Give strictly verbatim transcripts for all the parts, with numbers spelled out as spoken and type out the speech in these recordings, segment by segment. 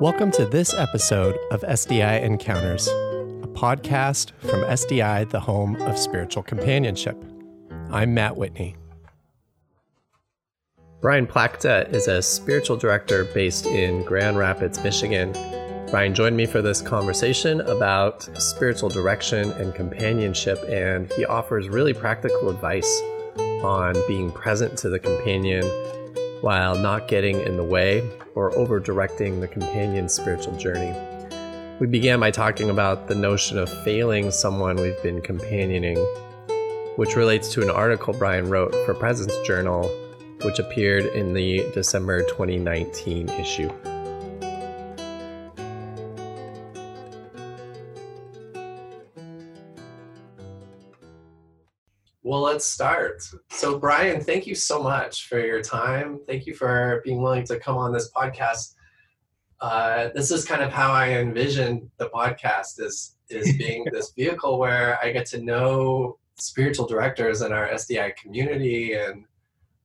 Welcome to this episode of S D I Encounters, a podcast from S D I, the home of spiritual companionship. I'm Matt Whitney. Brian Plakta is a spiritual director based in Grand Rapids, Michigan. Brian joined me for this conversation about spiritual direction and companionship, and he offers really practical advice on being present to the companion while not getting in the way or over-directing the companion's spiritual journey. We began by talking about the notion of failing someone we've been companioning, which relates to an article Brian wrote for Presence Journal, which appeared in the December twenty nineteen issue. Well, let's start. So, Brian, thank you so much for your time. Thank you for being willing to come on this podcast. Uh, this is kind of how I envisioned the podcast is, is being this vehicle where I get to know spiritual directors in our S D I community and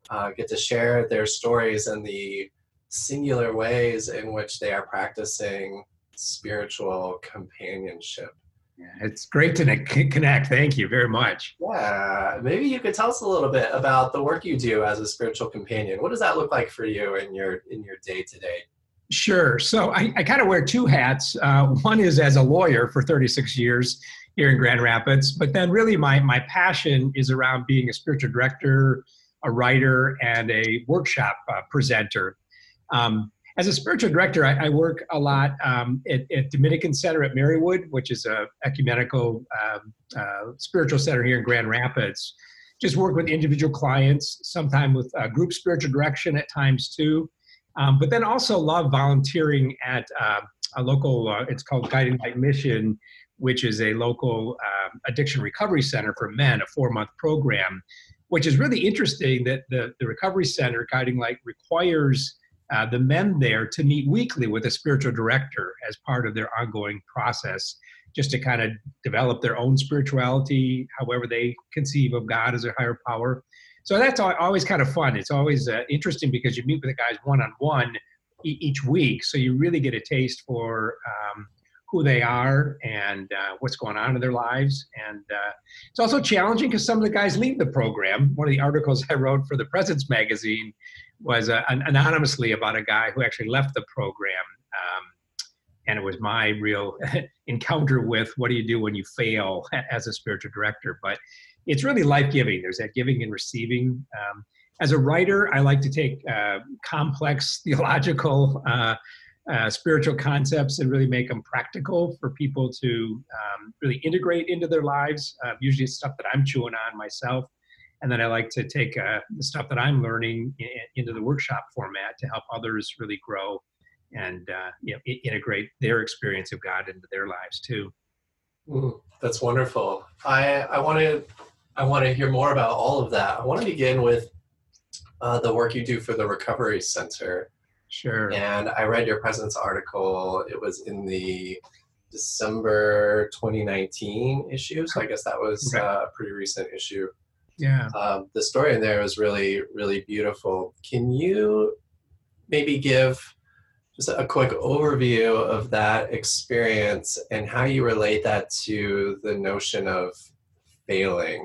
uh, get to share their stories and the singular ways in which they are practicing spiritual companionship. Yeah, it's great to connect. Thank you very much. Yeah, maybe you could tell us a little bit about the work you do as a spiritual companion. What does that look like for you in your in your day-to-day? Sure. So I, I kind of wear two hats. Uh, one is as a lawyer for thirty-six years here in Grand Rapids, but then really my, my passion is around being a spiritual director, a writer, and a workshop uh, presenter. Um As a spiritual director, I, I work a lot um, at, at Dominican Center at Marywood, which is an ecumenical um, uh, spiritual center here in Grand Rapids. Just work with individual clients, sometimes with uh, group spiritual direction at times too. Um, but then also love volunteering at uh, a local, uh, it's called Guiding Light Mission, which is a local uh, addiction recovery center for men, a four-month program, which is really interesting that the, the recovery center, Guiding Light, requires Uh, the men there to meet weekly with a spiritual director as part of their ongoing process, just to kind of develop their own spirituality, however they conceive of God as a higher power. So that's always kind of fun. It's always uh, interesting because you meet with the guys one-on-one e- each week, so you really get a taste for um, who they are and uh, what's going on in their lives. And uh, it's also challenging because some of the guys leave the program. One of the articles I wrote for the Presence magazine was uh, an- anonymously about a guy who actually left the program. Um, and it was my real encounter with what do you do when you fail as a spiritual director. But it's really life-giving. There's that giving and receiving. Um, as a writer, I like to take uh, complex theological uh Uh, spiritual concepts and really make them practical for people to um, really integrate into their lives. Uh, usually it's stuff that I'm chewing on myself. And then I like to take uh, the stuff that I'm learning in, into the workshop format to help others really grow and uh, you know, I- integrate their experience of God into their lives too. Mm, that's wonderful. I, I want to I want to hear more about all of that. I want to begin with uh, the work you do for the Recovery Center. Sure. And I read your Presence article. It was in the December twenty nineteen issue. So I guess that was okay. uh, a pretty recent issue. Yeah. Um, the story in there was really, really beautiful. Can you maybe give just a quick overview of that experience and how you relate that to the notion of failing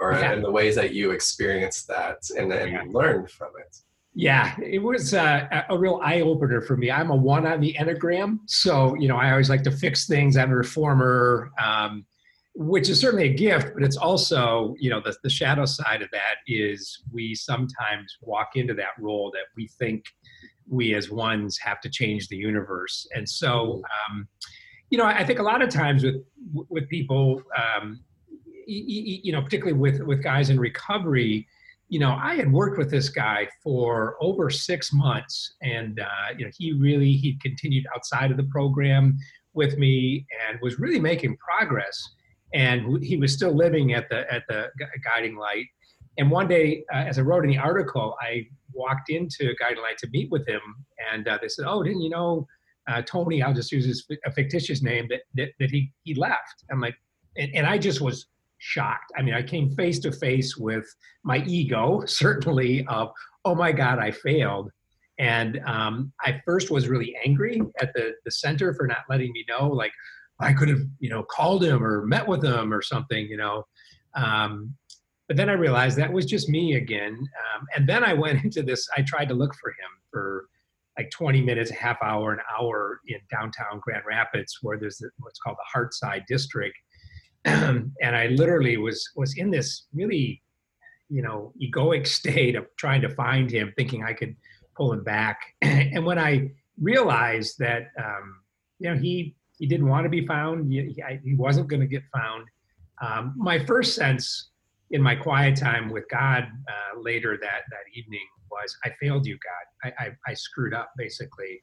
or yeah. and the ways that you experienced that and then yeah. learned from it? Yeah, it was uh, a real eye-opener for me. I'm a one on the Enneagram, so, you know, I always like to fix things. I'm a reformer, um, which is certainly a gift, but it's also, you know, the, the shadow side of that is we sometimes walk into that role that we think we as ones have to change the universe. And so, um, you know, I think a lot of times with with people, um, you know, particularly with, with guys in recovery, you know, I had worked with this guy for over six months and, uh, you know, he really, he continued outside of the program with me and was really making progress. And he was still living at the, at the Guiding Light. And one day, uh, as I wrote in the article, I walked into Guiding Light to meet with him. And uh, they said, oh, didn't you know, uh, Tony, I'll just use his, a fictitious name that, that, that he, he left. I'm like, and, and I just was shocked. I mean, I came face to face with my ego, certainly of, oh my God, I failed. And um, I first was really angry at the, the center for not letting me know, like I could have, you know, called him or met with him or something, you know. Um, but then I realized that was just me again. Um, and then I went into this, I tried to look for him for like twenty minutes, a half hour, an hour in downtown Grand Rapids, where there's what's called the Heartside District. And I literally was was in this really, you know, egoic state of trying to find him, thinking I could pull him back. And when I realized that, um, you know, he he didn't want to be found, he, he wasn't going to get found, um, my first sense in my quiet time with God uh, later that, that evening was, I failed you, God. I, I, I screwed up, basically.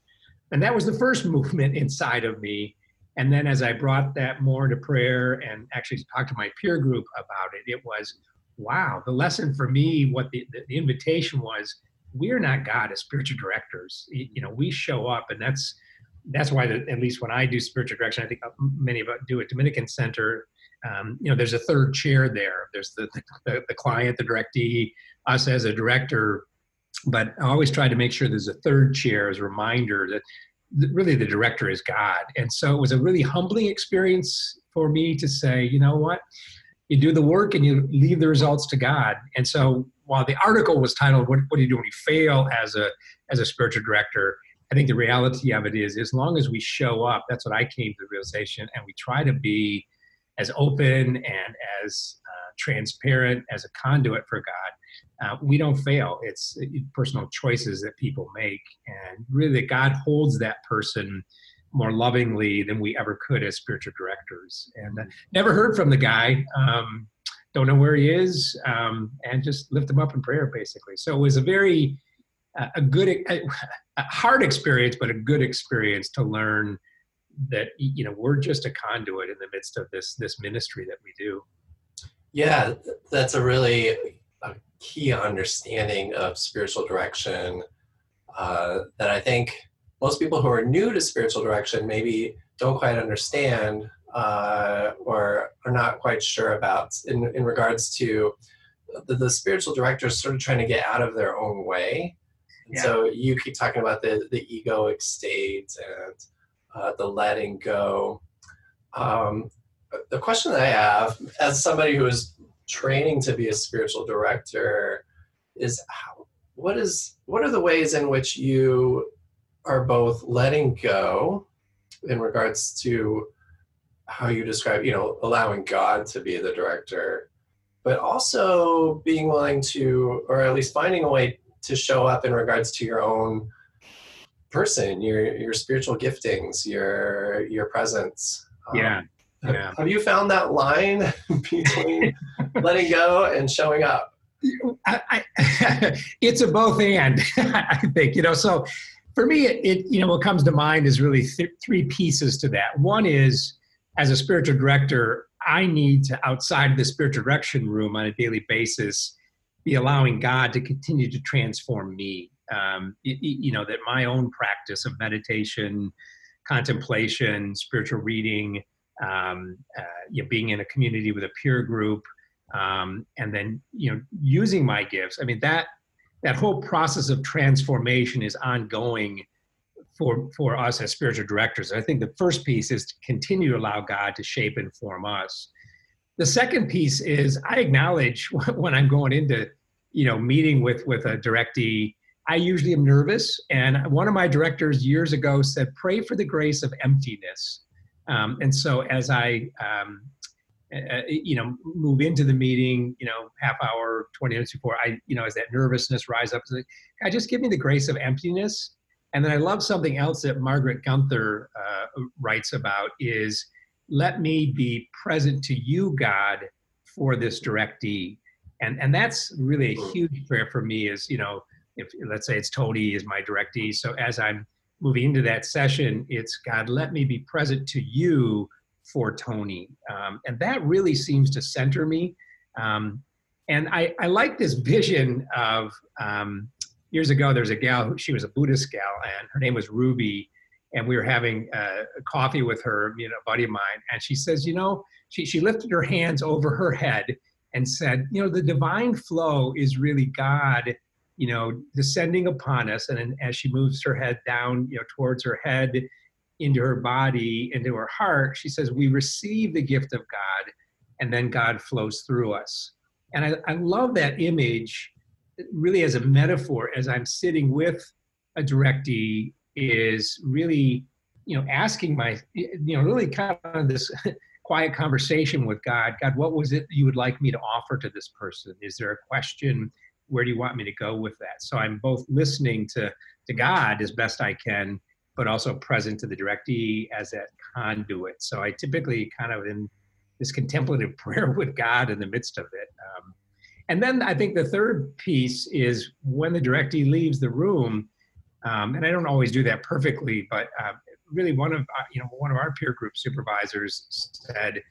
And that was the first movement inside of me. And then as I brought that more to prayer and actually talked to my peer group about it, it was, wow, the lesson for me, what the, the, the invitation was, we're not God as spiritual directors. You know, we show up, and that's that's why, the, at least when I do spiritual direction, I think many of us do at Dominican Center, um, you know, there's a third chair there. There's the, the, the client, the directee, us as a director. But I always try to make sure there's a third chair as a reminder that really the director is God. And so it was a really humbling experience for me to say, you know what, you do the work and you leave the results to God. And so while the article was titled, what, what do you do when you fail as a as a spiritual director, I think the reality of it is, as long as we show up, that's what I came to the realization, and we try to be as open and as uh, transparent as a conduit for God, Uh, we don't fail. It's personal choices that people make. And really, God holds that person more lovingly than we ever could as spiritual directors. And uh, never heard from the guy. Um, don't know where he is. Um, and just lift him up in prayer, basically. So it was a very, uh, a good, a, a hard experience, but a good experience to learn that, you know, we're just a conduit in the midst of this, this ministry that we do. Yeah, that's a really key understanding of spiritual direction uh, that I think most people who are new to spiritual direction maybe don't quite understand uh, or are not quite sure about in, in regards to the, the spiritual directors sort of trying to get out of their own way. And yeah. So you keep talking about the, the egoic state and uh, the letting go. Um, the question that I have, as somebody who is training to be a spiritual director, is how, what is what are the ways in which you are both letting go in regards to how you describe, you know, allowing God to be the director, but also being willing to, or at least finding a way to show up in regards to your own person, your your spiritual giftings, your your presence. Yeah. Um, Yeah. Have you found that line between letting go and showing up? I, I, it's a both and, I think, you know. So for me, it, it you know, what comes to mind is really th- three pieces to that. One is, as a spiritual director, I need to, outside the spiritual direction room on a daily basis, be allowing God to continue to transform me. Um, you, you know, that my own practice of meditation, contemplation, spiritual reading, Um, uh, you know, being in a community with a peer group, um, and then, you know, using my gifts. I mean, that that whole process of transformation is ongoing for for us as spiritual directors. I think the first piece is to continue to allow God to shape and form us. The second piece is, I acknowledge when I'm going into, you know, meeting with with a directee, I usually am nervous. And one of my directors years ago said, "Pray for the grace of emptiness." Um, and so as I, um, uh, you know, move into the meeting, you know, half hour, twenty minutes before, I, you know, as that nervousness rise up, like, God, just give me the grace of emptiness. And then I love something else that Margaret Gunther uh, writes about is, let me be present to you, God, for this directee. And and that's really a huge prayer for me is, you know, if let's say it's Tony is my directee. So as I'm moving into that session, it's, God, let me be present to you for Tony. Um, and that really seems to center me. Um, and I, I like this vision of, um, years ago, there's a gal, she was a Buddhist gal, and her name was Ruby. And we were having uh, coffee with her, you know, a buddy of mine. And she says, you know, she, she lifted her hands over her head and said, you know, the divine flow is really God, you know, descending upon us. And then as she moves her head down, you know, towards her head, into her body, into her heart, she says, we receive the gift of God, and then God flows through us. And I, I love that image really as a metaphor, as I'm sitting with a directee, is really, you know, asking my, you know, really kind of this quiet conversation with God. God, what was it you would like me to offer to this person? Is there a question? Where do you want me to go with that? So I'm both listening to, to God as best I can, but also present to the directee as that conduit. So I typically kind of in this contemplative prayer with God in the midst of it. Um, and then I think the third piece is when the directee leaves the room, um, and I don't always do that perfectly, but uh, really one of, uh, you know, one of our peer group supervisors said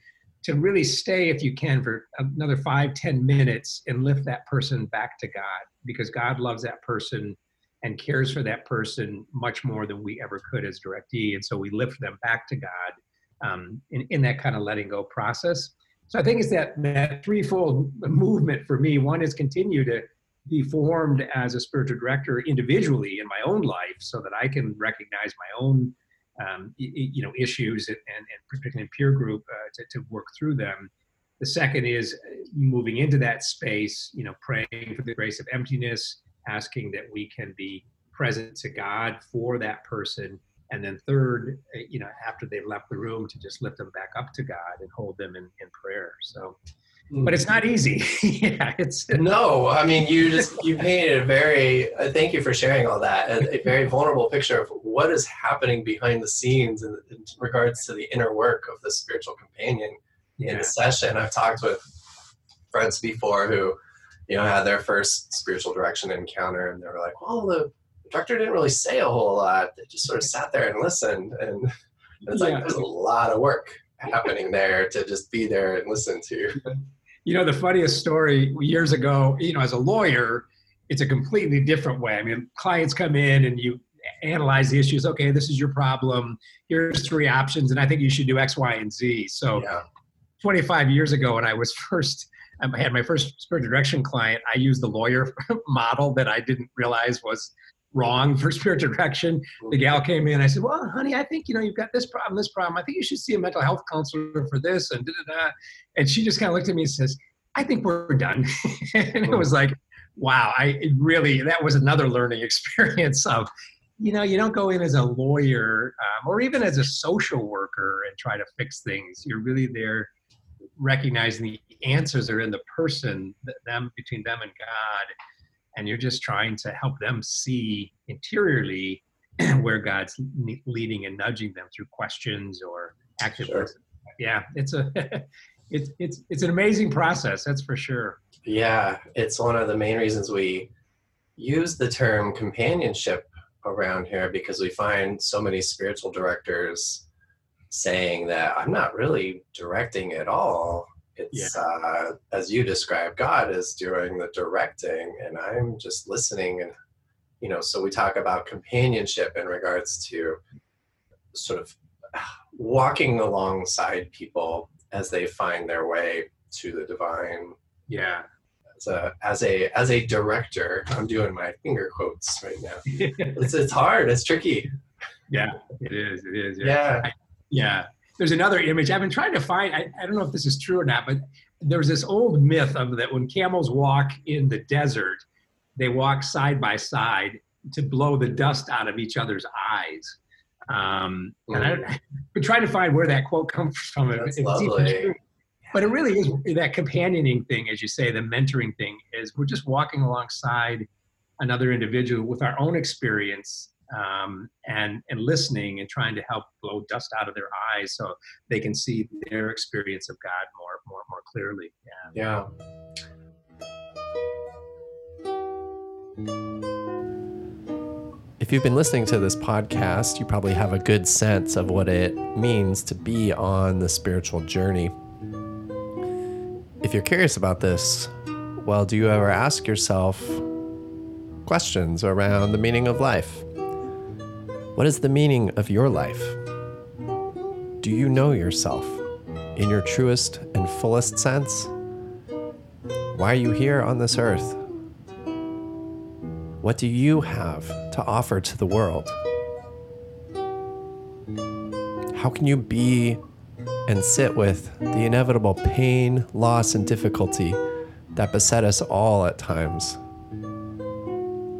to really stay, if you can, for another five, ten minutes and lift that person back to God, because God loves that person and cares for that person much more than we ever could as directee. And so we lift them back to God um, in, in that kind of letting go process. So I think it's that, that threefold movement for me. One is continue to be formed as a spiritual director individually in my own life so that I can recognize my own um, you know, issues and, and particularly in peer group uh, to, to work through them. The second is moving into that space, you know, praying for the grace of emptiness, asking that we can be present to God for that person. And then third, you know, after they've left the room, to just lift them back up to God and hold them in, in prayer. So, but it's not easy. yeah, it's No, I mean, you just, you painted a very, uh, thank you for sharing all that, a, a very vulnerable picture of what is happening behind the scenes in, in regards to the inner work of the spiritual companion yeah. in the session. I've talked with friends before who, you know, had their first spiritual direction encounter, and they were like, well, the director didn't really say a whole lot. They just sort of sat there and listened. And it's yeah. like, there's a lot of work happening there to just be there and listen to. You know, the funniest story, years ago, you know, as a lawyer, it's a completely different way. I mean, clients come in and you analyze the issues. Okay, this is your problem. Here's three options. And I think you should do X, Y, and Z. So yeah. twenty-five years ago when I was first I had my first spiritual direction client, I used the lawyer model that I didn't realize was wrong for spiritual direction. The gal came in, I said, well, honey, I think, you know, you've got this problem, this problem. I think you should see a mental health counselor for this and da-da-da. And she just kind of looked at me and says, I think we're done. And it was like, wow, I really, that was another learning experience of, you know, you don't go in as a lawyer um, or even as a social worker and try to fix things. You're really there recognizing the answers are in the person, them between them and God, and you're just trying to help them see interiorly where God's leading and nudging them through questions or active. Sure. Yeah, it's a it's it's it's an amazing process, that's for sure. Yeah, it's one of the main reasons we use the term companionship around here, because we find so many spiritual directors saying that I'm not really directing at all. It's, yeah. uh, as you describe, God is doing the directing, and I'm just listening. And, you know, so we talk about companionship in regards to sort of walking alongside people as they find their way to the divine. Yeah. As a, as a, as a director, I'm doing my finger quotes right now. it's, it's hard. It's tricky. Yeah, it is. It is. Yeah. Yeah. I, yeah. There's another image I've been trying to find. I, I don't know if this is true or not, but there's this old myth of that when camels walk in the desert, they walk side by side to blow the dust out of each other's eyes. Um, and I, I've been trying to find where that quote comes from. That's it, lovely. True. But it really is that companioning thing, as you say, the mentoring thing, is we're just walking alongside another individual with our own experience. Um, and, and listening and trying to help blow dust out of their eyes so they can see their experience of God more, more, more clearly. Yeah. yeah. If you've been listening to this podcast, you probably have a good sense of what it means to be on the spiritual journey. If you're curious about this, well, do you ever ask yourself questions around the meaning of life? What is the meaning of your life? Do you know yourself in your truest and fullest sense? Why are you here on this earth? What do you have to offer to the world? How can you be and sit with the inevitable pain, loss, and difficulty that beset us all at times?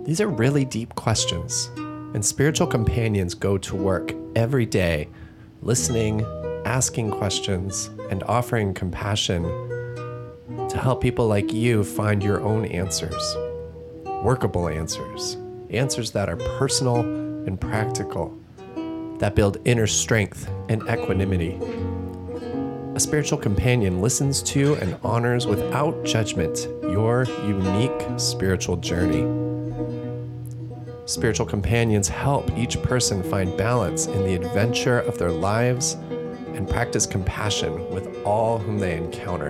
These are really deep questions, and spiritual companions go to work every day, listening, asking questions, and offering compassion to help people like you find your own answers, workable answers, answers that are personal and practical, that build inner strength and equanimity. A spiritual companion listens to and honors without judgment your unique spiritual journey. Spiritual companions help each person find balance in the adventure of their lives and practice compassion with all whom they encounter.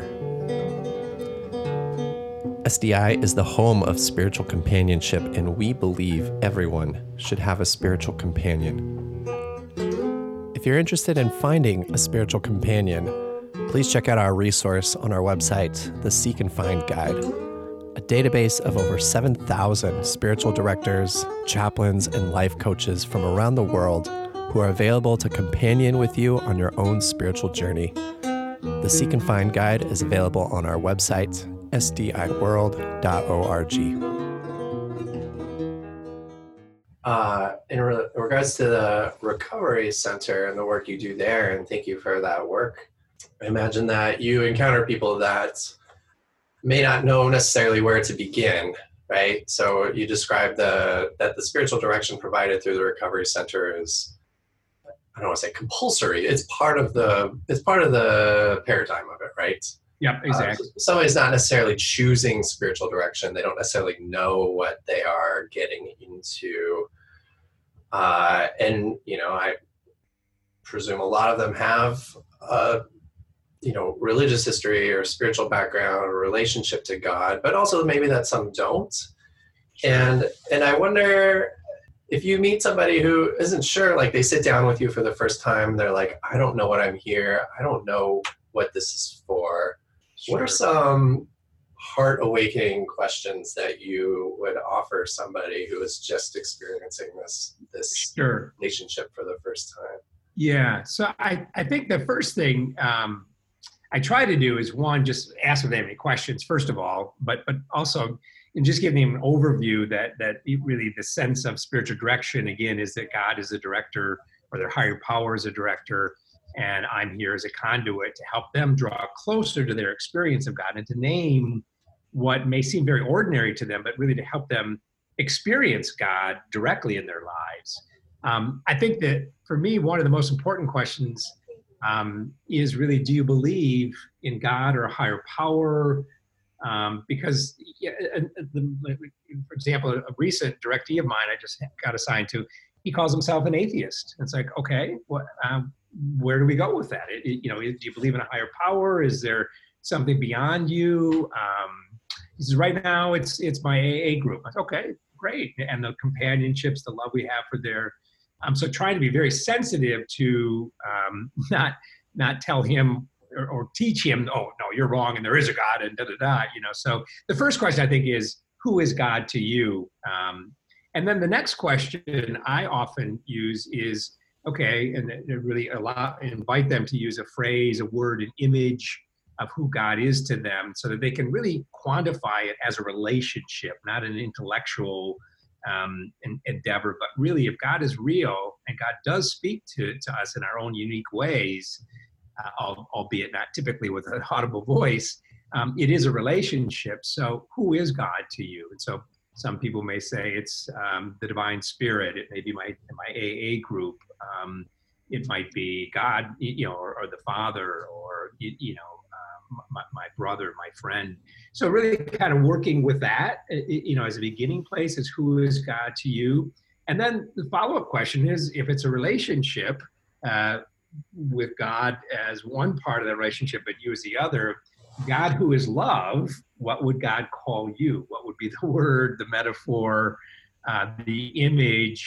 S D I is the home of spiritual companionship, and we believe everyone should have a spiritual companion. If you're interested in finding a spiritual companion, please check out our resource on our website, the Seek and Find Guide, a database of over seven thousand spiritual directors, chaplains, and life coaches from around the world who are available to companion with you on your own spiritual journey. The Seek and Find Guide is available on our website, S D I world dot org. Uh, in re- regards to the recovery center and the work you do there, and thank you for that work, I imagine that you encounter people that may not know necessarily where to begin, right? So you described the, that the spiritual direction provided through the recovery center is, I don't want to say compulsory. It's part of the it's part of the paradigm of it, right? Yeah, exactly. Um, somebody's not necessarily choosing spiritual direction. They don't necessarily know what they are getting into. Uh, and, you know, I presume a lot of them have a, you know, religious history or spiritual background or relationship to God, but also maybe that some don't. And and I wonder if you meet somebody who isn't sure, like they sit down with you for the first time, they're like, I don't know what I'm here. I don't know what this is for. Sure. What are some heart awakening questions that you would offer somebody who is just experiencing this this sure. relationship for the first time? Yeah, so I, I think the first thing um, I try to do is, one, just ask if they have any questions, first of all, but but also, and just give them an overview that that really the sense of spiritual direction, again, is that God is a director, or their higher power is a director, and I'm here as a conduit to help them draw closer to their experience of God and to name what may seem very ordinary to them, but really to help them experience God directly in their lives. Um, I think that, for me, one of the most important questions um, is really, do you believe in God or a higher power? Um, because, yeah, the, for example, a recent directee of mine I just got assigned to, he calls himself an atheist. It's like, okay, what, um, where do we go with that? It, it, you know, do you believe in a higher power? Is there something beyond you? Um, he says, right now, it's it's my A A group. I said, okay, great. And the companionships, the love we have for their, um, so trying to be very sensitive to um, not not tell him Or, or teach him, oh, no, you're wrong, and there is a God, and da-da-da, you know. So the first question, I think, is, who is God to you? Um, and then the next question I often use is, okay, and really allow, invite them to use a phrase, a word, an image of who God is to them, so that they can really quantify it as a relationship, not an intellectual um, endeavor, but really, if God is real, and God does speak to, to us in our own unique ways, Uh, albeit not typically with an audible voice, um, it is a relationship. So who is God to you? And so some people may say it's um, the divine spirit. It may be my my A A group. Um, it might be God, you know, or, or the Father, or, you, you know, uh, my, my brother, my friend. So really kind of working with that, you know, as a beginning place is, who is God to you? And then the follow-up question is, if it's a relationship, uh, with God as one part of that relationship, but you as the other, God who is love, what would God call you? What would be the word, the metaphor, uh, the image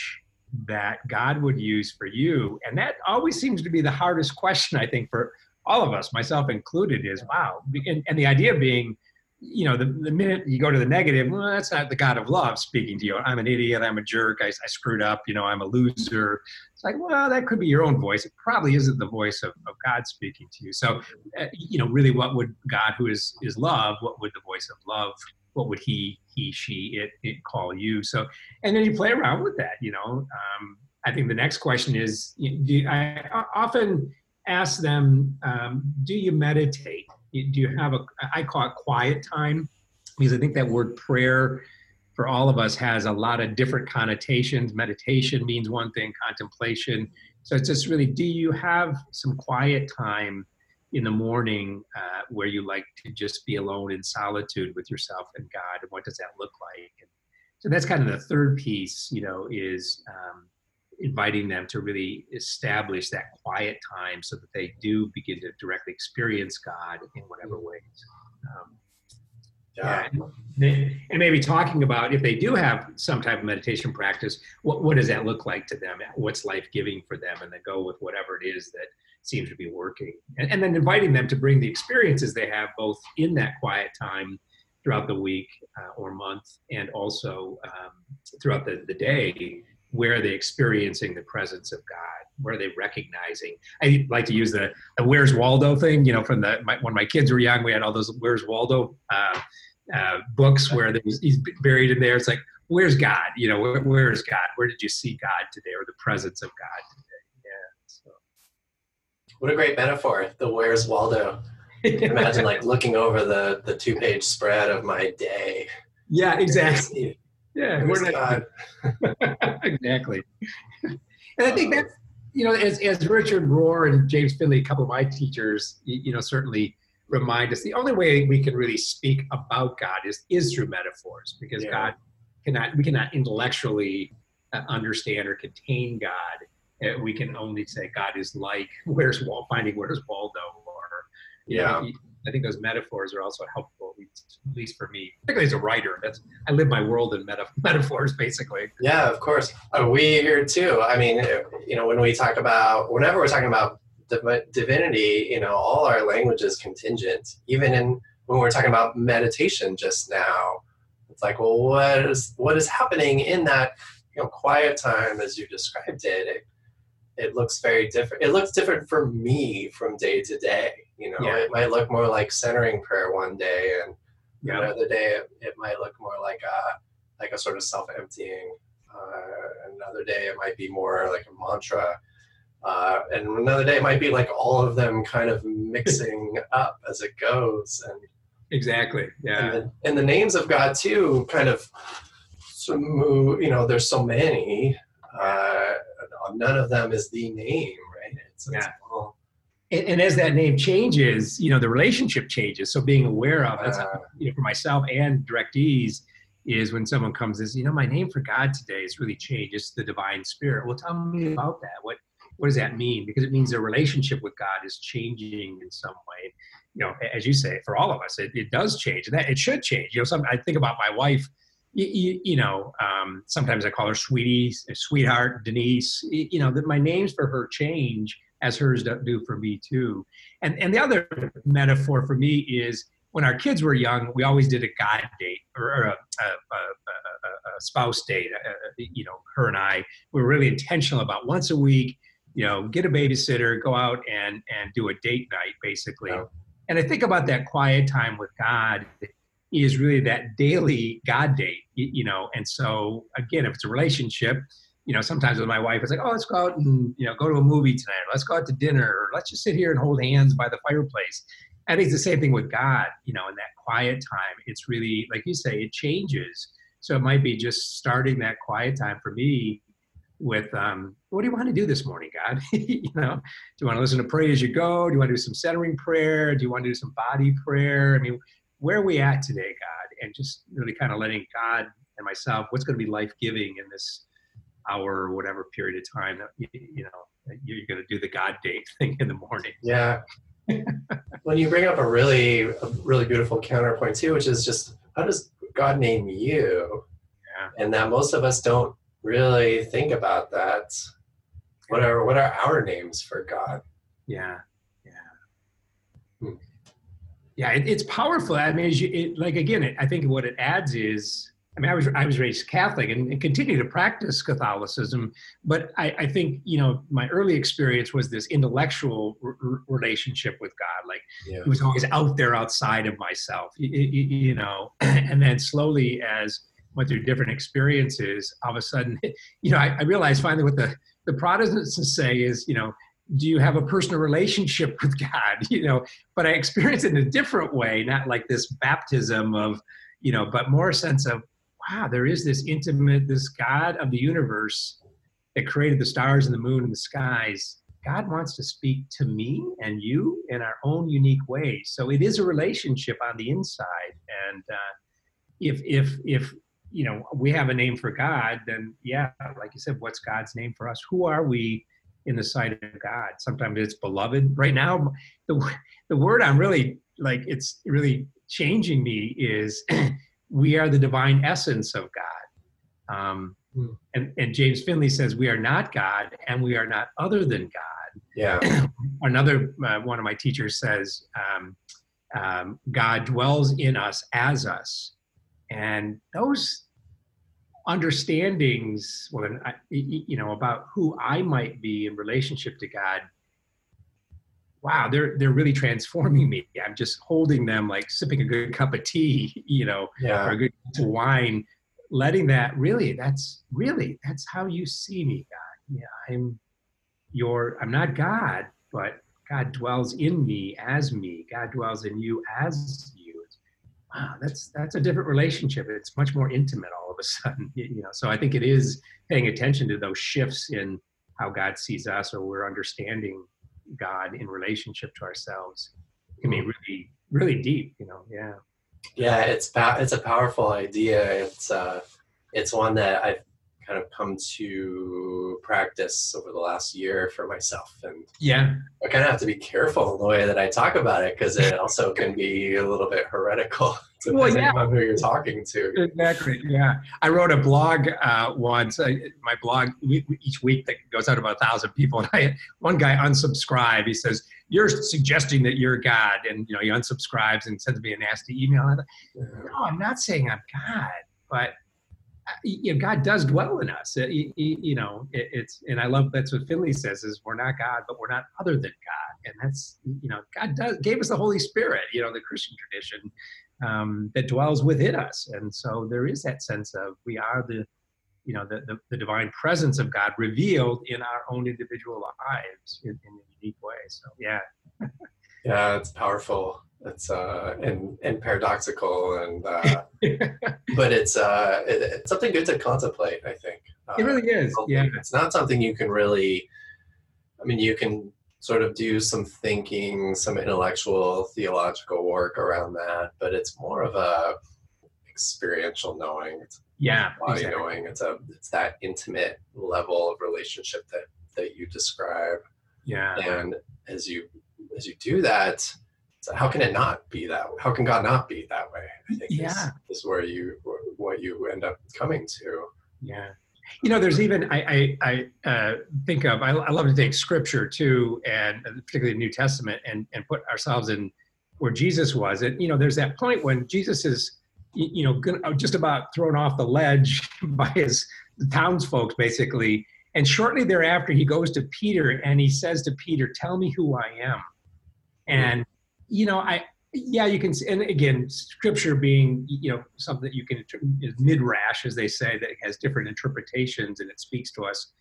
that God would use for you? And that always seems to be the hardest question, I think, for all of us, myself included, is, wow. And, and the idea being, you know, the, the minute you go to the negative, well, that's not the God of love speaking to you. I'm an idiot. I'm a jerk. I, I screwed up. You know, I'm a loser. It's like, well, that could be your own voice. It probably isn't the voice of, of God speaking to you. So, uh, you know, really, what would God, who is is love, what would the voice of love, what would he, he, she, it, it call you? So, and then you play around with that, you know. Um, I think the next question is, do you, I often ask them, um, do you meditate? Do you have a, I call it quiet time, because I think that word prayer for all of us has a lot of different connotations. Meditation means one thing, contemplation. So it's just really, do you have some quiet time in the morning uh, where you like to just be alone in solitude with yourself and God, and what does that look like? And so that's kind of the third piece, you know, is um, inviting them to really establish that quiet time so that they do begin to directly experience God in whatever ways. Um, yeah. yeah. And maybe talking about, if they do have some type of meditation practice, what, what does that look like to them? What's life-giving for them? And then go with whatever it is that seems to be working. And, and then inviting them to bring the experiences they have both in that quiet time throughout the week uh, or month, and also um, throughout the, the day. Where are they experiencing the presence of God? Where are they recognizing? I like to use the, the Where's Waldo thing, you know, from the, my, when my kids were young, we had all those Where's Waldo uh, uh, books where they, he's buried in there. It's like, where's God? You know, where, where's God? Where did you see God today, or the presence of God today? What a great metaphor, the Where's Waldo. Imagine like looking over the, the two-page spread of my day. Yeah, exactly. Yeah, we're not, exactly. And I think that's, you know, as, as Richard Rohr and James Finley, a couple of my teachers, you know, certainly remind us, the only way we can really speak about God is, is through metaphors, because yeah. God cannot, we cannot intellectually understand or contain God. We can only say God is like where's Wal finding where's Waldo, or yeah. Know, I think those metaphors are also helpful, at least for me, particularly as a writer. That's I live my world in meta metaphors, basically. Yeah, of course. Uh, we here too. I mean, you know, when we talk about, whenever we're talking about div divinity, you know, all our language is contingent. Even in when we're talking about meditation just now, it's like, well, what is what is happening in that, you know, quiet time as you described it? It It looks very different. It looks different for me from day to day. You know, yeah. It might look more like centering prayer one day, and yeah. another day it, it might look more like a like a sort of self-emptying. Uh, another day it might be more like a mantra, uh, and another day it might be like all of them kind of mixing up as it goes. And exactly, yeah. And the, and the names of God too, kind of, you know, there's so many. Uh, None of them is the name, right? It's, yeah. It's all... and, and as that name changes, you know, the relationship changes. So being aware of, that's, uh, you know, for myself and directees, is when someone comes and says, you know, my name for God today has really changed. It's the divine spirit. Well, tell me about that. What, what does that mean? Because it means their relationship with God is changing in some way. You know, as you say, for all of us, it, it does change. And that, it should change. You know, some, I think about my wife. You, you, you know, um, sometimes I call her sweetie, sweetheart, Denise. You know, that my names for her change as hers do for me too. And and the other metaphor for me is when our kids were young, we always did a God date or a, a, a, a spouse date. A, you know, her and I we were really intentional about once a week. You know, get a babysitter, go out and and do a date night basically. Oh. And I think about that quiet time with God. Is really that daily God date, you know. And so again, if it's a relationship, you know, sometimes with my wife, it's like, oh, let's go out and, you know, go to a movie tonight, or let's go out to dinner, or let's just sit here and hold hands by the fireplace. I think it's the same thing with God, you know, in that quiet time, it's really, like you say, it changes. So it might be just starting that quiet time for me with, um, what do you want to do this morning, God? You know, do you want to listen to pray as you go? Do you want to do some centering prayer? Do you want to do some body prayer? I mean, where are we at today, God? And just really kind of letting God and myself, what's going to be life-giving in this hour or whatever period of time that, you, you know, you're going to do the God date thing in the morning. Yeah. When you bring up a really, a really beautiful counterpoint too, which is just, how does God name you? Yeah. And that most of us don't really think about that. What are, what are our names for God? Yeah. Yeah. Hmm. Yeah, it, it's powerful. I mean, it, it, like, again, it, I think what it adds is, I mean, I was, I was raised Catholic and, and continue to practice Catholicism, but I, I think, you know, my early experience was this intellectual r- relationship with God. Like, yeah. It was always out there outside of myself, you, you, you know, and then slowly as I went through different experiences, all of a sudden, you know, I, I realized finally what the, the Protestants say is, you know, do you have a personal relationship with God? You know, but I experienced it in a different way, not like this baptism of, you know, but more a sense of, wow, there is this intimate, this God of the universe that created the stars and the moon and the skies. God wants to speak to me and you in our own unique ways. So it is a relationship on the inside. And uh, if, if, if, you know, we have a name for God, then yeah, like you said, what's God's name for us? Who are we in the sight of God? Sometimes it's beloved. Right now, the, the word I'm really, like, it's really changing me is we are the divine essence of God. Um, and, and James Finley says, we are not God and we are not other than God. Yeah. Another uh, one of my teachers says, um, um, God dwells in us as us. And those understandings, well, then I, you know, about who I might be in relationship to God, wow, they're they're really transforming me. I'm just holding them like sipping a good cup of tea, you know, yeah. or a good cup of wine, letting that really, that's really, that's how you see me, God. Yeah, I'm your, I'm not God, but God dwells in me as me. God dwells in you as you. Wow, that's that's a different relationship. It's much more intimate all of a sudden, you know. So I think it is paying attention to those shifts in how God sees us or we're understanding God in relationship to ourselves. It can be really, really deep, you know. Yeah, yeah. It's it's a powerful idea. It's uh, it's one that I've kind of come to practice over the last year for myself, and yeah, I kind of have to be careful in the way that I talk about it because it also can be a little bit heretical depending well, yeah. on who you're talking to. Exactly. Yeah, I wrote a blog uh, once. I, my blog we, we, each week that goes out to about a thousand people, and I, one guy unsubscribed. He says, "You're suggesting that you're God," and you know he unsubscribes and sends me a nasty email. I thought, no, I'm not saying I'm God, but you know, God does dwell in us. You, you know, it, it's, and I love that's what Finley says is we're not God, but we're not other than God. And that's, you know, God does gave us the Holy Spirit, you know, the Christian tradition um, that dwells within us. And so there is that sense of we are the, you know, the, the, the divine presence of God revealed in our own individual lives in, in a unique way. So, yeah. Yeah, it's powerful. It's uh and, and paradoxical and uh, but it's uh it, it's something good to contemplate, I think. Uh, it really is. Yeah, it's not something you can really. I mean, you can sort of do some thinking, some intellectual theological work around that, but it's more of a experiential knowing. It's yeah, body exactly. knowing. It's a it's that intimate level of relationship that that you describe. Yeah, and as you as you do that. So how can it not be that way? How can God not be that way? I think yeah. this is where you, what you end up coming to. Yeah. You know, there's even, I I, I uh, think of, I, I love to take scripture too, and particularly the New Testament, and, and put ourselves in where Jesus was. And, you know, there's that point when Jesus is, you know, just about thrown off the ledge by his townsfolk, basically. And shortly thereafter, he goes to Peter and he says to Peter, "Tell me who I am." And yeah. You know, I, yeah, you can, and again, scripture being, you know, something that you can, is midrash, as they say, that has different interpretations and it speaks to us.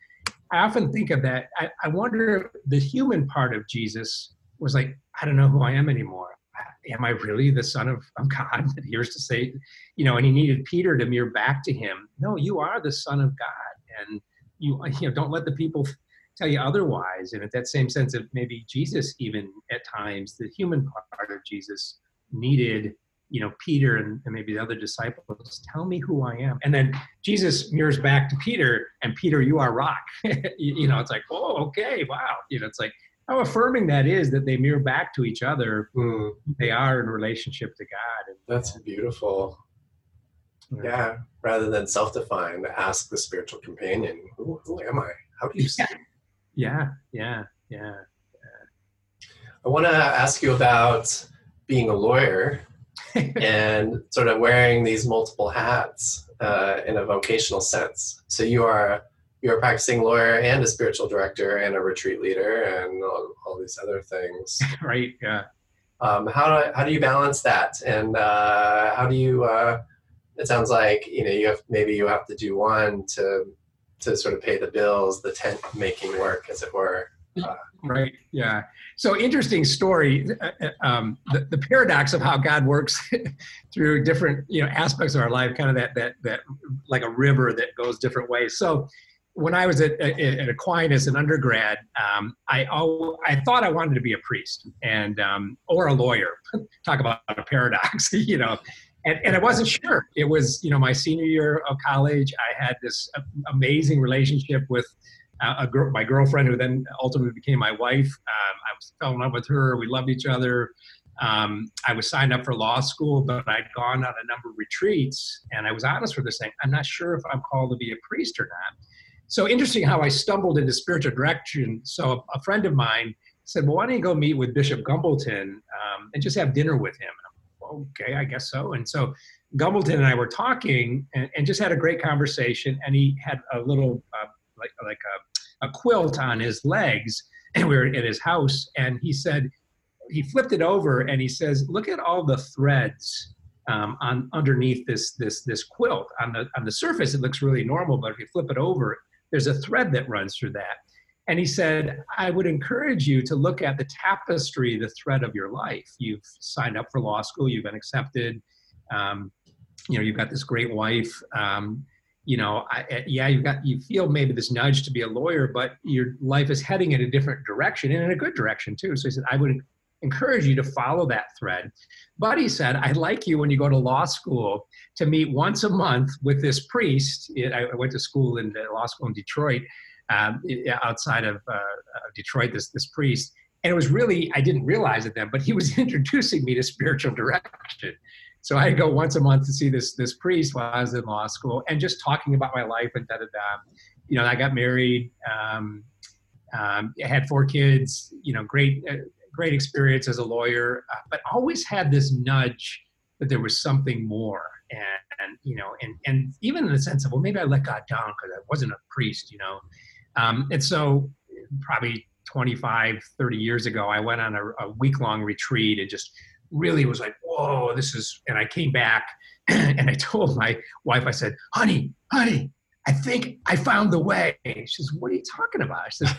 I often think of that. I, I wonder if the human part of Jesus was like, I don't know who I am anymore. Am I really the son of, of God that hears to say, you know, and he needed Peter to mirror back to him. No, you are the son of God. And you, you know, don't let the people tell you otherwise. And at that same sense of maybe Jesus, even at times, the human part of Jesus needed, you know, Peter and, and maybe the other disciples, tell me who I am. And then Jesus mirrors back to Peter and Peter, you are rock. you, you know, it's like, oh, okay, wow. You know, it's like how affirming that is that they mirror back to each other who mm. they are in relationship to God. And that's beautiful. Yeah. yeah. Rather than self-define, ask the spiritual companion, who, who am I? How do you see me? Yeah, yeah, yeah. yeah. I want to ask you about being a lawyer and sort of wearing these multiple hats uh, in a vocational sense. So you are you're a practicing lawyer and a spiritual director and a retreat leader and all, all these other things. Right, yeah. Um, how, do, how do you balance that? And uh, how do you, uh, it sounds like, you know, you have, maybe you have to do one to to sort of pay the bills, the tent making work, as it were. Uh, right, yeah. So interesting story, um, the, the paradox of how God works through different, you know, aspects of our life, kind of that, that, that like a river that goes different ways. So when I was at, at, at Aquinas in undergrad, um, I, I thought I wanted to be a priest and um, or a lawyer. Talk about a paradox, you know. And, and I wasn't sure. It was, you know, my senior year of college, I had this amazing relationship with a, a girl, my girlfriend, who then ultimately became my wife. Um, I was, fell in love with her. We loved each other. Um, I was signed up for law school, but I'd gone on a number of retreats. And I was honest with her, saying, I'm not sure if I'm called to be a priest or not. So interesting how I stumbled into spiritual direction. So a, a friend of mine said, well, why don't you go meet with Bishop Gumbleton um, and just have dinner with him? Okay, I guess so. And so Gumbleton and I were talking and, and just had a great conversation. And he had a little, uh, like, like a, a quilt on his legs, and we were at his house. And he said, he flipped it over and he says, look at all the threads um, on underneath this, this, this quilt. On the, on the surface, it looks really normal, but if you flip it over, there's a thread that runs through that. And he said, I would encourage you to look at the tapestry, the thread of your life. You've signed up for law school. You've been accepted. Um, you know, you've got this great wife. Um, you know, I, yeah, you've got, you feel maybe this nudge to be a lawyer, but your life is heading in a different direction, and in a good direction too. So he said, I would encourage you to follow that thread. But he said, I'd like you, when you go to law school, to meet once a month with this priest. I went to school in law school in Detroit. Um, outside of uh, Detroit, this this priest, and it was really, I didn't realize it then, but he was introducing me to spiritual direction. So I'd go once a month to see this this priest while I was in law school, and just talking about my life and da da da. You know, I got married, um, um, I had four kids. You know, great uh, great experience as a lawyer, uh, but always had this nudge that there was something more. And, and you know, and and even in the sense of, well, maybe I let God down because I wasn't a priest. You know. Um, and so probably twenty-five, thirty years ago, I went on a, a week-long retreat and just really was like, whoa, this is, and I came back and I told my wife, I said, honey, honey, I think I found the way. She says, what are you talking about? I said,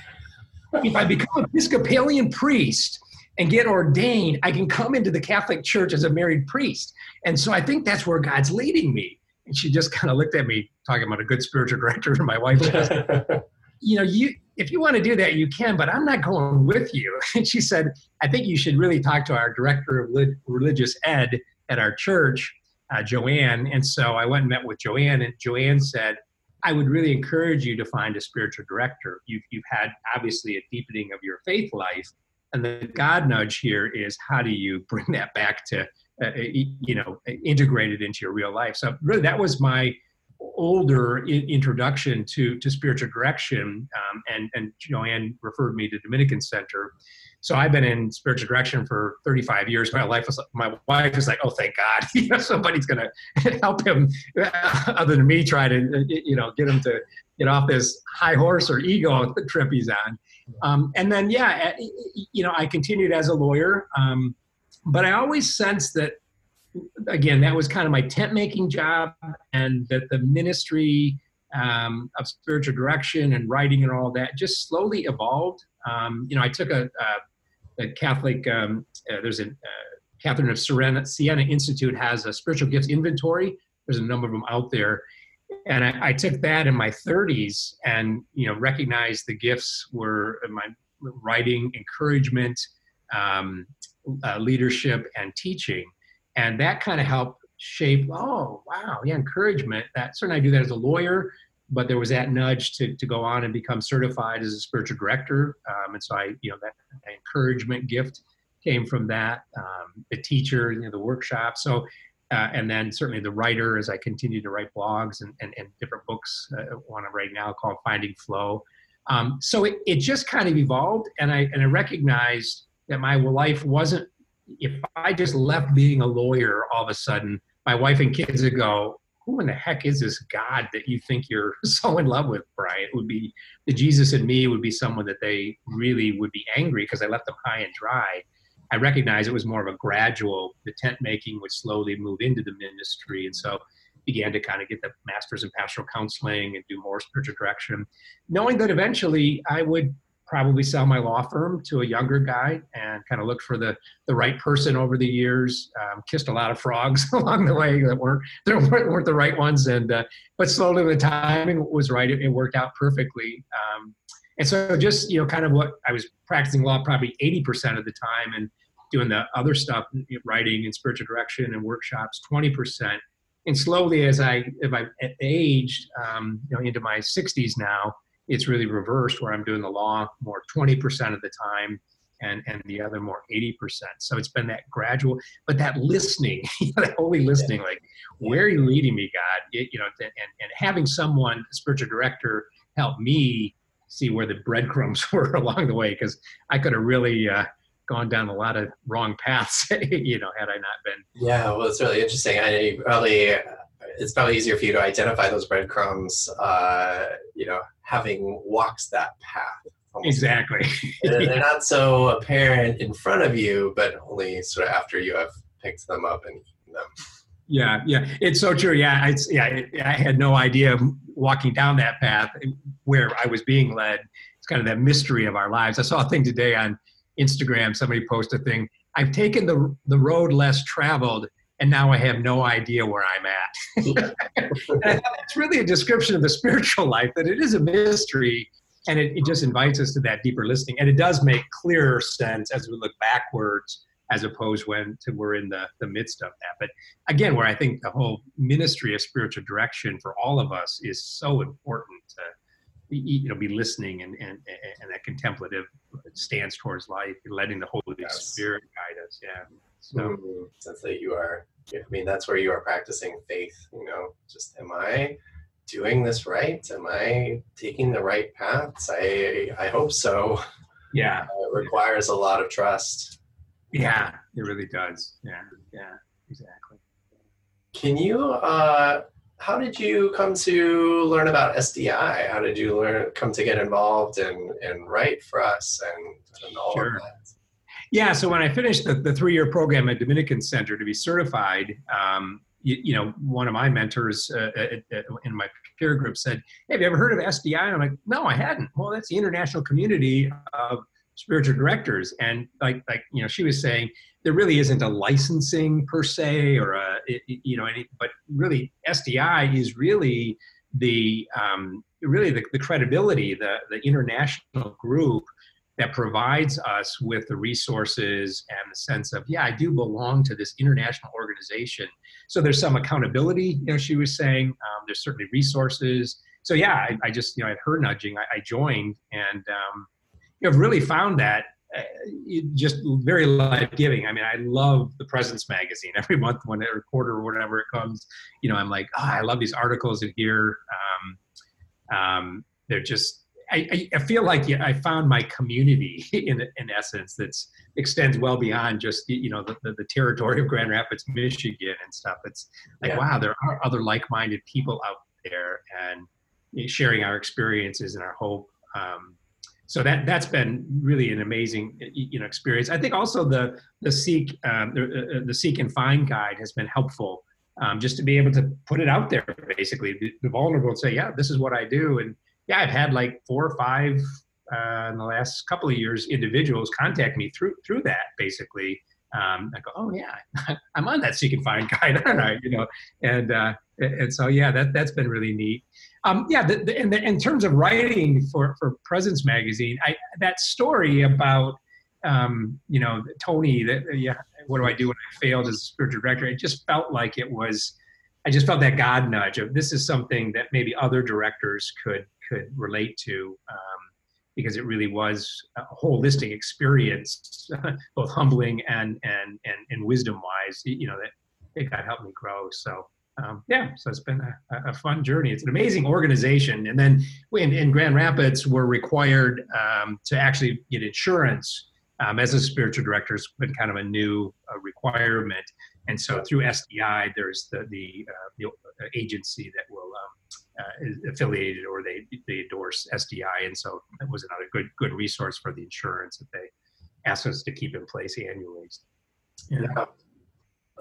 if I become an Episcopalian priest and get ordained, I can come into the Catholic Church as a married priest. And so I think that's where God's leading me. And she just kind of looked at me, talking about a good spiritual director, and my wife said, you know, you, if you want to do that, you can, but I'm not going with you. And she said, I think you should really talk to our director of li- religious ed at our church, uh, Joanne. And so I went and met with Joanne, and Joanne said, I would really encourage you to find a spiritual director. You've, you've had, obviously, a deepening of your faith life. And the God nudge here is, how do you bring that back to, uh, you know, integrated into your real life? So really, that was my older introduction to, to spiritual direction, um, and, and Joanne referred me to Dominican Center. So I've been in spiritual direction for thirty-five years. My life was, my wife was like, oh, thank God, you know, somebody's going to help him other than me try to, you know, get him to get off this high horse or ego trip he's on. Um, and then, yeah, you know, I continued as a lawyer, um, but I always sensed that, again, that was kind of my tent-making job, and that the ministry um, of spiritual direction and writing and all that just slowly evolved. Um, you know, I took a, a, a Catholic, um, uh, there's a, uh, Catherine of Siena Institute has a spiritual gifts inventory. There's a number of them out there. And I, I took that in my thirties and, you know, recognized the gifts were my writing, encouragement, um, uh, leadership, and teaching. And that kind of helped shape, oh, wow, yeah, encouragement. That, certainly I do that as a lawyer, but there was that nudge to, to go on and become certified as a spiritual director. Um, and so I, you know, that encouragement gift came from that, um, the teacher, you know, the workshop. So, uh, and then certainly the writer, as I continued to write blogs and, and, and different books, uh, one I'm writing now called Finding Flow. Um, so it, it just kind of evolved. And I, and I recognized that my life wasn't if I just left being a lawyer all of a sudden, my wife and kids would go, who in the heck is this God that you think you're so in love with, Brian? It would be the Jesus in me would be someone that they really would be angry because I left them high and dry. I recognize it was more of a gradual, the tent making would slowly move into the ministry. And so began to kind of get the master's in pastoral counseling and do more spiritual direction, knowing that eventually I would probably sell my law firm to a younger guy and kind of look for the, the right person over the years. Um, kissed a lot of frogs along the way that weren't, that weren't, weren't the right ones. And, uh, but slowly the timing was right. It, it worked out perfectly. Um, and so just, you know, kind of what I was practicing law probably eighty percent of the time and doing the other stuff, you know, writing and spiritual direction and workshops, twenty percent. And slowly as I, if I aged, um, you know, into my sixties now, it's really reversed where I'm doing the law more twenty percent of the time and, and the other more eighty percent. So it's been that gradual, but that listening, that holy listening, like, where are you leading me, God? It, you know, and, and having someone, a spiritual director, help me see where the breadcrumbs were along the way, because I could have really uh, gone down a lot of wrong paths, you know, had I not been. Yeah, well, it's really interesting. I know you probably... Uh... it's probably easier for you to identify those breadcrumbs, uh, you know, having walked that path. Almost. Exactly. They're, yeah. They're not so apparent in front of you, but only sort of after you have picked them up and eaten them. Yeah, yeah, it's so true. Yeah, it's, yeah, it, I had no idea walking down that path where I was being led. It's kind of that mystery of our lives. I saw a thing today on Instagram. Somebody posted a thing. I've taken the the road less traveled, and now I have no idea where I'm at. And I thought that's really a description of the spiritual life, that it is a mystery, and it, it just invites us to that deeper listening. And it does make clearer sense as we look backwards, as opposed when to we're in the, the midst of that. But again, where I think the whole ministry of spiritual direction for all of us is so important to be, you know, be listening and, and, and that contemplative stance towards life, and letting the Holy yes. Spirit guide us, yeah. So that's that you are, I mean, that's where you are practicing faith, you know, just, am I doing this right? Am I taking the right paths? I, I hope so. Yeah. Uh, it requires a lot of trust. Yeah, it really does. Yeah. Yeah, exactly. Can you, uh, how did you come to learn about S D I? How did you learn, come to get involved and, and write for us and, and all sure. of that? Yeah, so when I finished the, the three-year program at Dominican Center to be certified, um, you, you know, one of my mentors uh, at, at, in my peer group said, hey, have you ever heard of S D I? And I'm like, no, I hadn't. Well, that's the International Community of Spiritual Directors. And like, like you know, she was saying, there really isn't a licensing per se or, a, you know, any, but really S D I is really the, um, really the, the credibility, the, the international group that provides us with the resources and the sense of, yeah, I do belong to this international organization. So there's some accountability, you know, she was saying, um, there's certainly resources. So yeah, I, I just, you know, at her nudging, I, I joined and um, you know, really found that uh, just very life-giving. I mean, I love the Presence magazine. Every month, when every quarter or whatever it comes, you know, I'm like, oh, I love these articles in here. Um, um, they're just, I, I feel like I found my community in, in essence that extends well beyond just, you know, the, the, the territory of Grand Rapids, Michigan and stuff. It's like, yeah. wow, there are other like-minded people out there and sharing our experiences and our hope. Um, so that, that's been really an amazing, you know, experience. I think also the, the, seek, um, the, the Seek and Find guide has been helpful um, just to be able to put it out there, basically, the, the vulnerable and say, yeah, this is what I do. And yeah, I've had like four or five uh, in the last couple of years, individuals contact me through through that, basically. Um, I go, oh yeah, I'm on that Seek and Find guide, aren't I? You know, and uh, and so yeah, that that's been really neat. Um, yeah, the, the, and the, in terms of writing for for Presence magazine, I, that story about um, you know Tony, that yeah, what do I do when I failed as a spiritual director? It just felt like it was. I just felt that God nudge of this is something that maybe other directors could could relate to um, because it really was a holistic experience, both humbling and and and, and wisdom wise. You know that it God helped me grow. So um, yeah, so it's been a, a fun journey. It's an amazing organization. And then we, in, in Grand Rapids, we're required um, to actually get insurance um, as a spiritual director, it's been kind of a new uh, requirement. And so through S D I, there's the the, uh, the agency that will um, uh, is affiliated, or they they endorse S D I, and so that was another good good resource for the insurance that they asked us to keep in place annually. Yeah. Yeah.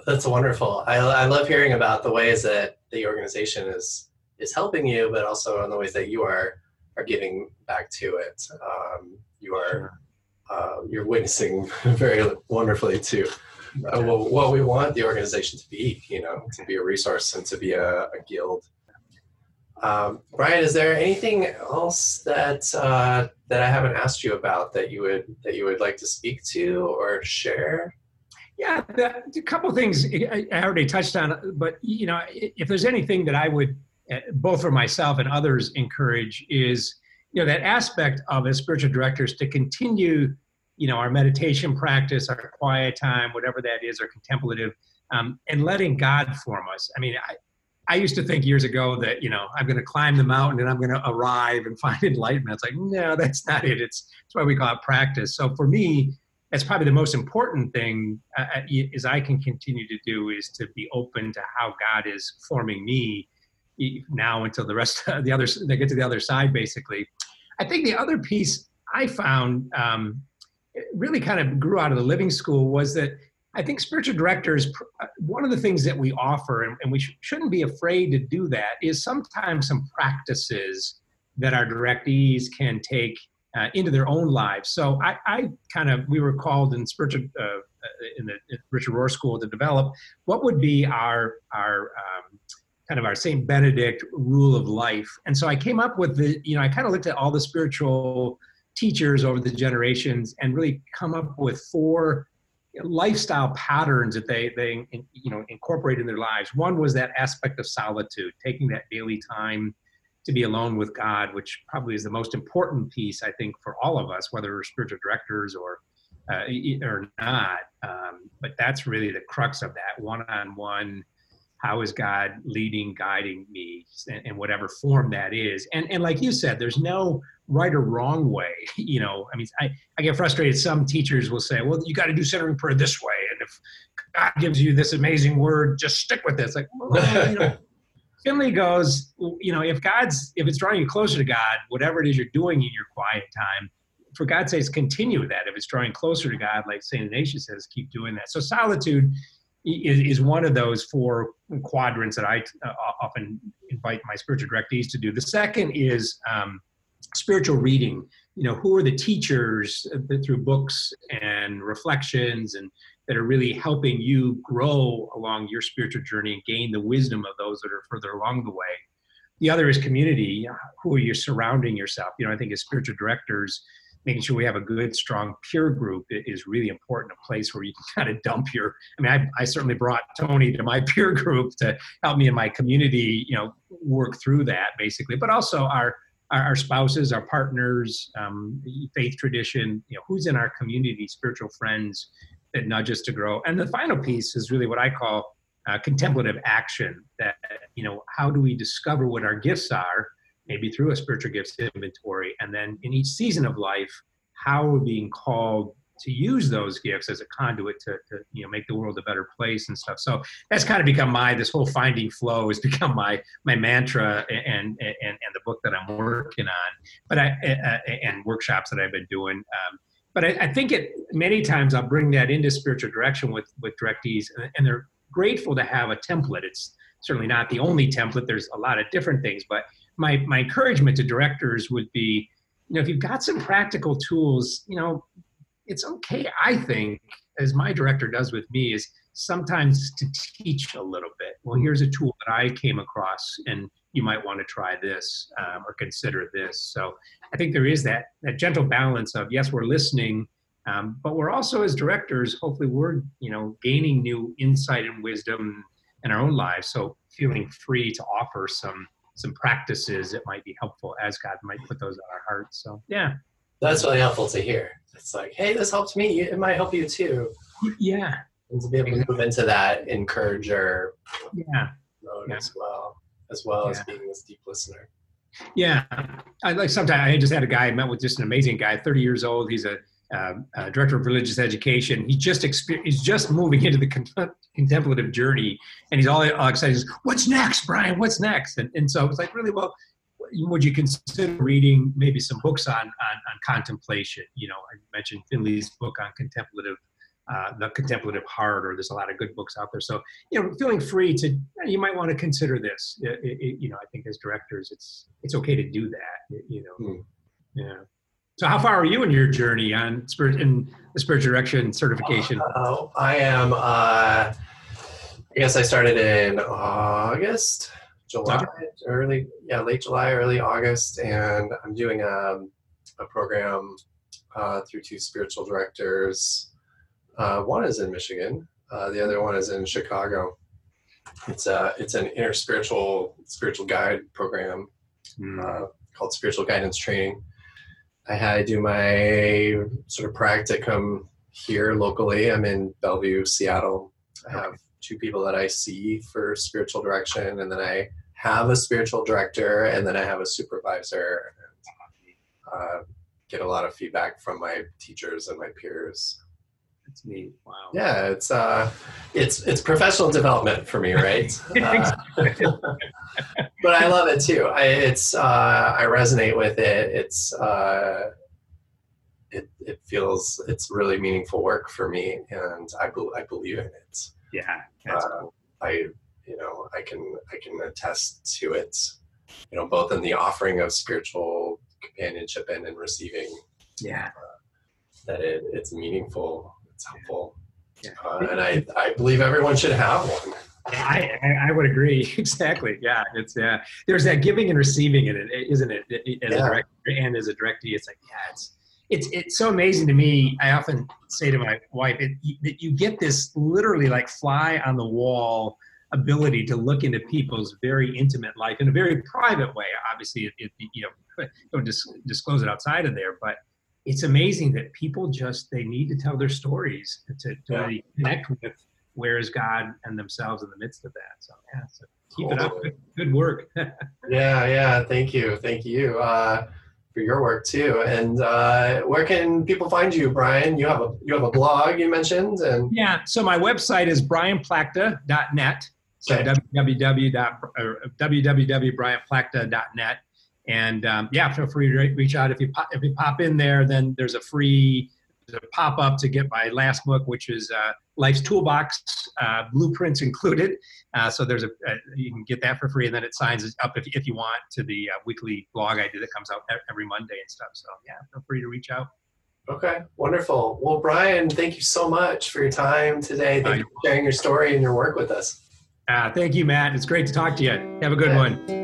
That's wonderful. I, I love hearing about the ways that the organization is is helping you, but also on the ways that you are are giving back to it. Um, you are uh, you're witnessing very wonderfully too. Uh, well, what we want the organization to be, you know, to be a resource and to be a, a guild. Um, Brian, is there anything else that uh, that I haven't asked you about that you would that you would like to speak to or share? Yeah, the, a couple of things I already touched on, but you know, if there's anything that I would, both for myself and others, encourage is, you know, that aspect of as spiritual directors to continue, you know, our meditation practice, our quiet time, whatever that is, our contemplative, um, and letting God form us. I mean, I, I used to think years ago that, you know, I'm going to climb the mountain and I'm going to arrive and find enlightenment. It's like, no, that's not it. It's, that's why we call it practice. So for me, that's probably the most important thing uh, is I can continue to do is to be open to how God is forming me now until the rest of the others, they get to the other side, basically. I think the other piece I found um, really kind of grew out of the Living School was that I think spiritual directors, one of the things that we offer, and, and we sh- shouldn't be afraid to do that, is sometimes some practices that our directees can take Uh, into their own lives. So I, I kind of, we were called in spiritual, uh, in the in Richard Rohr School to develop what would be our, our um, kind of our Saint Benedict rule of life. And so I came up with the, you know, I kind of looked at all the spiritual teachers over the generations and really come up with four lifestyle patterns that they, they you know, incorporate in their lives. One was that aspect of solitude, taking that daily time to be alone with God, which probably is the most important piece, I think, for all of us, whether we're spiritual directors or uh, or not. Um, but that's really the crux of that one-on-one. How is God leading, guiding me, and, and whatever form that is? And and like you said, there's no right or wrong way. You know, I mean, I, I get frustrated. Some teachers will say, "Well, you got to do centering prayer this way, and if God gives you this amazing word, just stick with this." Like, well, you know. Finley goes, you know, if God's, if it's drawing you closer to God, whatever it is you're doing in your quiet time, for God's sakes, continue that. If it's drawing closer to God, like Saint Ignatius says, keep doing that. So solitude is, is one of those four quadrants that I uh, often invite my spiritual directees to do. The second is um, spiritual reading. You know, who are the teachers that, through books and reflections and that are really helping you grow along your spiritual journey and gain the wisdom of those that are further along the way. The other is community. Who are you surrounding yourself? You know, I think as spiritual directors, making sure we have a good, strong peer group is really important, a place where you can kind of dump your, I mean, I, I certainly brought Tony to my peer group to help me in my community, you know, work through that basically, but also our our spouses, our partners, um, faith tradition, you know, who's in our community, spiritual friends, that nudge us to grow. And the final piece is really what I call uh, contemplative action, that, you know, how do we discover what our gifts are, maybe through a spiritual gifts inventory, and then in each season of life, how we're being called to use those gifts as a conduit to, to, you know, make the world a better place and stuff. So that's kind of become my, this whole finding flow has become my my mantra and and, and, and the book that I'm working on, but I uh, and workshops that I've been doing. Um, But I, I think it many times I'll bring that into spiritual direction with, with directees, and, and they're grateful to have a template. It's certainly not the only template. There's a lot of different things, but my, my encouragement to directors would be, you know, if you've got some practical tools, you know, it's okay, I think, as my director does with me, is sometimes to teach a little bit. Well, here's a tool that I came across, and you might want to try this um, or consider this. So I think there is that that gentle balance of, yes, we're listening, um, but we're also, as directors, hopefully we're, you know, gaining new insight and wisdom in our own lives. So feeling free to offer some some practices that might be helpful as God might put those on our hearts. So, yeah. That's really helpful to hear. It's like, hey, this helped me. It might help you too. Yeah. And to be able to move into that encourager yeah. mode yeah. as well. as well yeah. as being this deep listener. Yeah, I like sometimes I just had a guy I met with, just an amazing guy, thirty years old. He's a, uh, uh, director of religious education. He just exper- he's just moving into the con- contemplative journey, and he's all, all excited. He's, "What's next, Brian? What's next?" And and so I was like, really, well, would you consider reading maybe some books on on, on contemplation? You know, I mentioned Finley's book on contemplative, uh, the contemplative heart, or there's a lot of good books out there. So, you know, feeling free to, you might want to consider this. It, it, you know, I think as directors, it's it's okay to do that. You know, mm. yeah. So, how far are you in your journey on spirit in the spiritual direction certification? Uh, I am. Uh, I guess I started in August. July, okay. early, yeah, late July, early August, and I'm doing a, a program uh, through two spiritual directors. Uh, one is in Michigan, uh, the other one is in Chicago. It's a it's an interspiritual spiritual guide program mm. uh, called Spiritual Guidance Training. I had to do my sort of practicum here locally. I'm in Bellevue, Seattle. I have two people that I see for spiritual direction, and then I have a spiritual director, and then I have a supervisor, and uh, get a lot of feedback from my teachers and my peers. That's neat. Wow. Yeah, it's uh, it's it's professional development for me, right? Uh, but I love it too. I it's uh, I resonate with it. It's uh, it it feels it's really meaningful work for me, and I be- I believe in it. Yeah, that's uh, cool. I you know I can I can attest to it. You know, both in the offering of spiritual companionship and in receiving. Yeah. Uh, that it, it's meaningful, it's helpful, yeah. Yeah. Uh, and I, I believe everyone should have one. I, I would agree, exactly. Yeah, it's yeah. Uh, there's that giving and receiving in it, isn't it? As yeah. a director and as a directee, it's like yeah, it's it's it's so amazing to me. I often say to my wife that you, you get this literally like fly on the wall ability to look into people's very intimate life in a very private way. Obviously, it, it, you know, don't dis- disclose it outside of there, but. It's amazing that people just, they need to tell their stories to, to yeah. really connect with where is God and themselves in the midst of that. So, yeah, so keep totally. it up. Good, good work. yeah, yeah. Thank you. Thank you uh, for your work too. And uh, where can people find you, Brian? You have a you have a blog you mentioned. and Yeah, so my website is brian plachta dot net. So okay. w w w dot brian plachta dot net. And um, yeah, feel free to reach out. If you pop, if you pop in there, then there's a free pop up to get my last book, which is uh, Life's Toolbox, uh, blueprints included. Uh, so there's a uh, you can get that for free, and then it signs up if if you want to the uh, weekly blog I do that comes out every Monday and stuff. So yeah, feel free to reach out. Okay, wonderful. Well, Brian, thank you so much for your time today. Thank uh, you for sharing your story and your work with us. Uh, thank you, Matt. It's great to talk to you. Have a good yeah. one.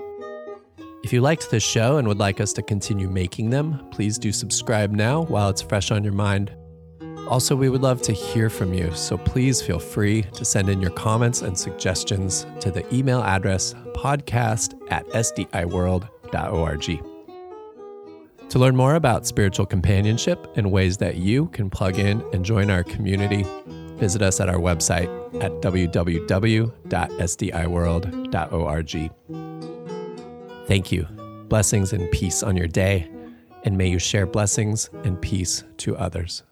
If you liked this show and would like us to continue making them, please do subscribe now while it's fresh on your mind. Also, we would love to hear from you, so please feel free to send in your comments and suggestions to the email address podcast at s d i world dot org. To learn more about spiritual companionship and ways that you can plug in and join our community, visit us at our website at w w w dot s d i world dot org. Thank you. Blessings and peace on your day, and may you share blessings and peace to others.